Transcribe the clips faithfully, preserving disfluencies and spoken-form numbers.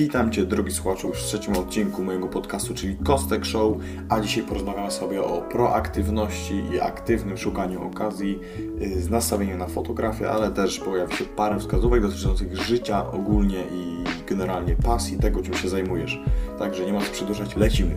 Witam Cię, drogi słuchaczu, już w trzecim odcinku mojego podcastu, czyli Kostek Show, a dzisiaj porozmawiamy sobie o proaktywności i aktywnym szukaniu okazji z nastawieniem na fotografię, ale też pojawi się parę wskazówek dotyczących życia ogólnie i generalnie pasji, tego, czym się zajmujesz. Także nie ma co przedłużać, lecimy!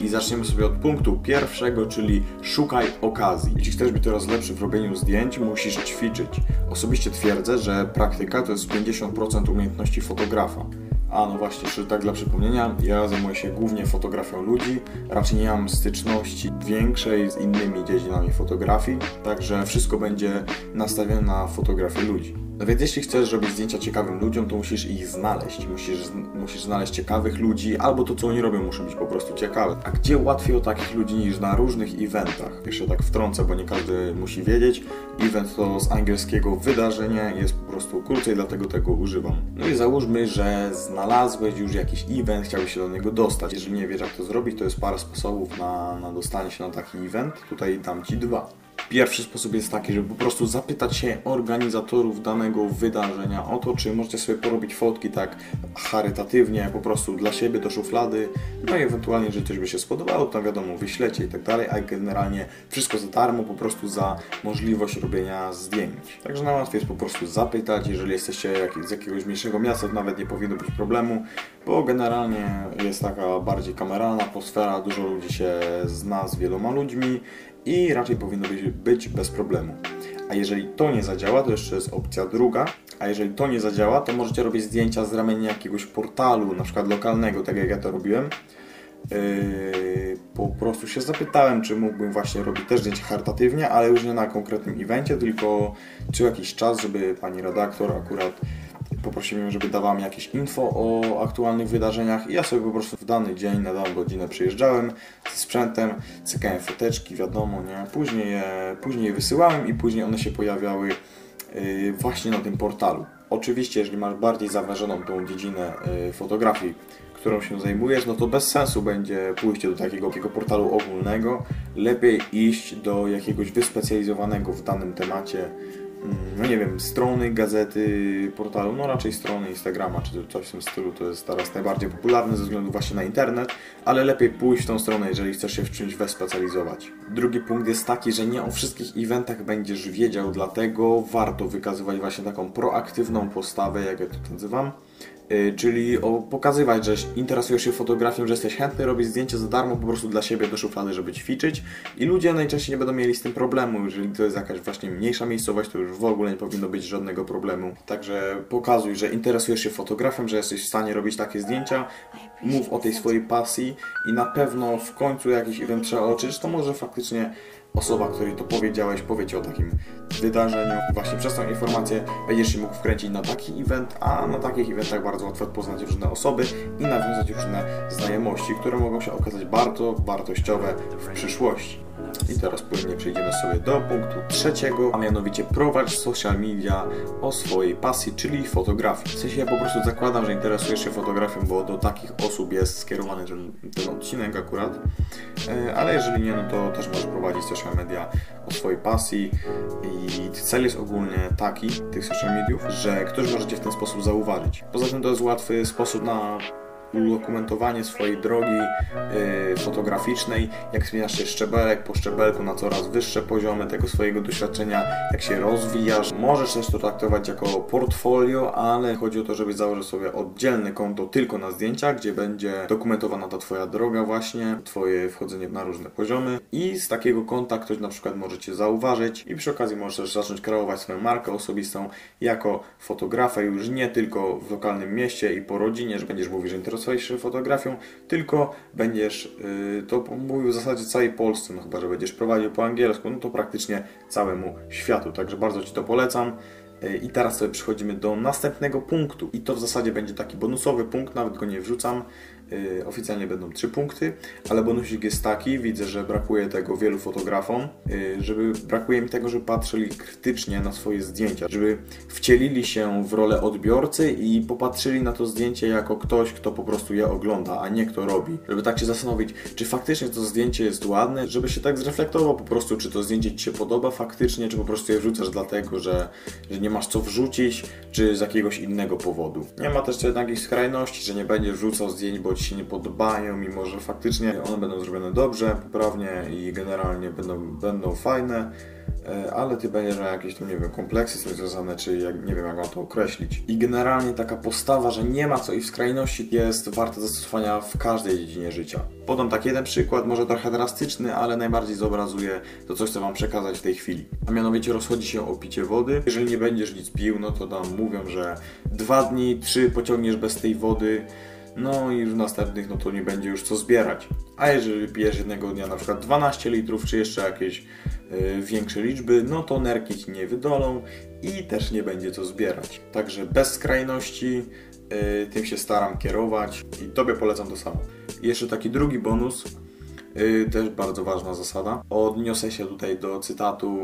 I zaczniemy sobie od punktu pierwszego, czyli szukaj okazji. Jeśli chcesz być coraz lepszy w robieniu zdjęć, musisz ćwiczyć. Osobiście twierdzę, że praktyka to jest pięćdziesiąt procent umiejętności fotografa. A no właśnie, czy tak dla przypomnienia, ja zajmuję się głównie fotografią ludzi, raczej nie mam styczności większej z innymi dziedzinami fotografii, także wszystko będzie nastawione na fotografię ludzi. No więc jeśli chcesz robić zdjęcia ciekawym ludziom, to musisz ich znaleźć. Musisz, musisz znaleźć ciekawych ludzi, albo to, co oni robią, muszą być po prostu ciekawe. A gdzie łatwiej o takich ludzi niż na różnych eventach? Jeszcze tak wtrącę, bo nie każdy musi wiedzieć. Event to z angielskiego wydarzenie, jest po prostu krócej, dlatego tego używam. No i załóżmy, że znalazłeś już jakiś event, chciałbyś się do niego dostać. Jeżeli nie wiesz, jak to zrobić, to jest parę sposobów na, na dostanie się na taki event. Tutaj dam Ci dwa. Pierwszy sposób jest taki, żeby po prostu zapytać się organizatorów danego wydarzenia o to, czy możecie sobie porobić fotki tak charytatywnie, po prostu dla siebie, do szuflady, no i ewentualnie, jeżeli coś by się spodobało, to wiadomo, wyślecie i tak dalej, a generalnie wszystko za darmo, po prostu za możliwość robienia zdjęć. Także najłatwiej jest po prostu zapytać, jeżeli jesteście z jakiegoś mniejszego miasta, to nawet nie powinno być problemu, bo generalnie jest taka bardziej kameralna atmosfera, dużo ludzi się zna z wieloma ludźmi, i raczej powinno być, być bez problemu. A jeżeli to nie zadziała, to jeszcze jest opcja druga. A jeżeli to nie zadziała, to możecie robić zdjęcia z ramienia jakiegoś portalu, na przykład lokalnego, tak jak ja to robiłem. Yy, po prostu się zapytałem, czy mógłbym właśnie robić też zdjęcia charytatywnie, ale już nie na konkretnym evencie, tylko co jakiś czas, żeby pani redaktor akurat poprosiłem ją, żeby dawała mi jakieś info o aktualnych wydarzeniach i ja sobie po prostu w dany dzień, na daną godzinę przyjeżdżałem ze sprzętem, cykałem foteczki, wiadomo, nie? Później je, później je wysyłałem i później one się pojawiały yy, właśnie na tym portalu. Oczywiście, jeżeli masz bardziej zawężoną tą dziedzinę yy, fotografii, którą się zajmujesz, no to bez sensu będzie pójście do takiego, takiego portalu ogólnego. Lepiej iść do jakiegoś wyspecjalizowanego w danym temacie, no nie wiem, strony, gazety, portalu, no raczej strony Instagrama czy coś w tym stylu, to jest teraz najbardziej popularne ze względu właśnie na internet, ale lepiej pójść w tą stronę, jeżeli chcesz się w czymś wyspecjalizować. Drugi punkt jest taki, że nie o wszystkich eventach będziesz wiedział, dlatego warto wykazywać właśnie taką proaktywną postawę, jak ja to nazywam, yy, czyli o, pokazywać, że interesujesz się fotografią, że jesteś chętny, robisz zdjęcie za darmo po prostu dla siebie do szuflady, żeby ćwiczyć i ludzie najczęściej nie będą mieli z tym problemu, jeżeli to jest jakaś właśnie mniejsza miejscowość, to już w ogóle nie powinno być żadnego problemu. Także pokazuj, że interesujesz się fotografią, że jesteś w stanie robić takie zdjęcia, mów o tej swojej pasji i na pewno w końcu jakiś event przeoczysz, to może faktycznie osoba, której to powiedziałeś, powie Ci o takim wydarzeniu. Właśnie przez tą informację będziesz się mógł wkręcić na taki event, a na takich eventach bardzo łatwo poznać różne osoby i nawiązać różne znajomości, które mogą się okazać bardzo wartościowe w przyszłości. I teraz płynnie przejdziemy sobie do punktu trzeciego, a mianowicie prowadź social media o swojej pasji, czyli fotografii. W sensie ja po prostu zakładam, że interesujesz się fotografią, bo do takich osób jest skierowany ten, ten odcinek akurat, ale jeżeli nie, no to też możesz prowadzić social media o swojej pasji i cel jest ogólnie taki tych social mediów, że ktoś może Cię w ten sposób zauważyć. Poza tym to jest łatwy sposób na udokumentowanie swojej drogi yy, fotograficznej, jak zmieniasz się szczebelek po szczebelku na coraz wyższe poziomy tego swojego doświadczenia, jak się rozwijasz. Możesz też to traktować jako portfolio, ale chodzi o to, żeby założyć sobie oddzielne konto tylko na zdjęciach, gdzie będzie dokumentowana ta Twoja droga właśnie, Twoje wchodzenie na różne poziomy i z takiego konta ktoś na przykład może Cię zauważyć i przy okazji możesz też zacząć kreować swoją markę osobistą jako fotografa, już nie tylko w lokalnym mieście i po rodzinie, że będziesz mówił, że interesujesz interesujesz się fotografią, tylko będziesz yy, to mówił w zasadzie całej Polsce, no chyba że będziesz prowadził po angielsku, no to praktycznie całemu światu, także bardzo Ci to polecam. Yy, I teraz sobie przechodzimy do następnego punktu i to w zasadzie będzie taki bonusowy punkt, nawet go nie wrzucam, Oficjalnie będą trzy punkty, ale bonusik jest taki, widzę, że brakuje tego wielu fotografom, żeby brakuje mi tego, żeby patrzyli krytycznie na swoje zdjęcia, żeby wcielili się w rolę odbiorcy i popatrzyli na to zdjęcie jako ktoś, kto po prostu je ogląda, a nie kto robi. Żeby tak się zastanowić, czy faktycznie to zdjęcie jest ładne, żeby się tak zreflektował po prostu, czy to zdjęcie Ci się podoba faktycznie, czy po prostu je wrzucasz dlatego, że, że nie masz co wrzucić, czy z jakiegoś innego powodu. Nie ma też takich skrajności, że nie będziesz wrzucał zdjęć, bo Ci się nie podobają, mimo że faktycznie one będą zrobione dobrze, poprawnie i generalnie będą, będą fajne, ale Ty będziesz miał jakieś tam, nie wiem, kompleksy z tym związane, czy jak, nie wiem, jak mam to określić. I generalnie taka postawa, że nie ma co i w skrajności, jest warta zastosowania w każdej dziedzinie życia. Podam tak jeden przykład, może trochę drastyczny, ale najbardziej zobrazuje to, co chcę Wam przekazać w tej chwili. A mianowicie rozchodzi się o picie wody. Jeżeli nie będziesz nic pił, no to tam mówią, że dwa dni, trzy pociągniesz bez tej wody, no i w następnych no to nie będzie już co zbierać. A jeżeli pijesz jednego dnia na przykład dwanaście litrów, czy jeszcze jakieś yy, większe liczby, no to nerki Ci nie wydolą i też nie będzie co zbierać. Także bez skrajności, yy, tym się staram kierować i Tobie polecam to samo. I jeszcze taki drugi bonus, yy, też bardzo ważna zasada. Odniosę się tutaj do cytatu,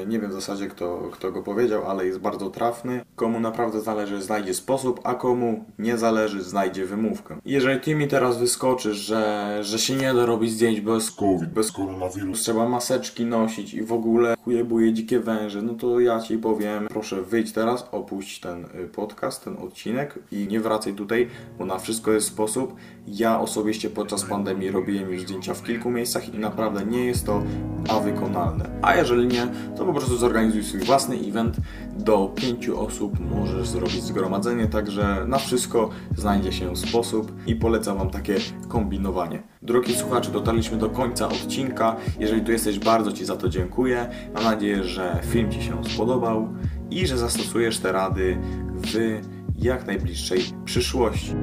yy, nie wiem w zasadzie kto, kto go powiedział, ale jest bardzo trafny. Komu naprawdę zależy, znajdzie sposób, a komu nie zależy, znajdzie wymówkę. Jeżeli Ty mi teraz wyskoczysz, że, że się nie da robić zdjęć bez COVID, bez koronawirusa, trzeba maseczki nosić i w ogóle chujebuje dzikie węże, no to ja Ci powiem, proszę wyjdź teraz, opuść ten podcast, ten odcinek i nie wracaj tutaj, bo na wszystko jest sposób. Ja osobiście podczas pandemii robiłem już zdjęcia w kilku miejscach i naprawdę nie jest to awykonalne. A jeżeli nie, to po prostu zorganizuj swój własny event, do pięciu osób możesz zrobić zgromadzenie, także na wszystko znajdzie się sposób i polecam Wam takie kombinowanie. Drogi słuchacze, dotarliśmy do końca odcinka. Jeżeli tu jesteś, bardzo Ci za to dziękuję. Mam nadzieję, że film Ci się spodobał i że zastosujesz te rady w jak najbliższej przyszłości.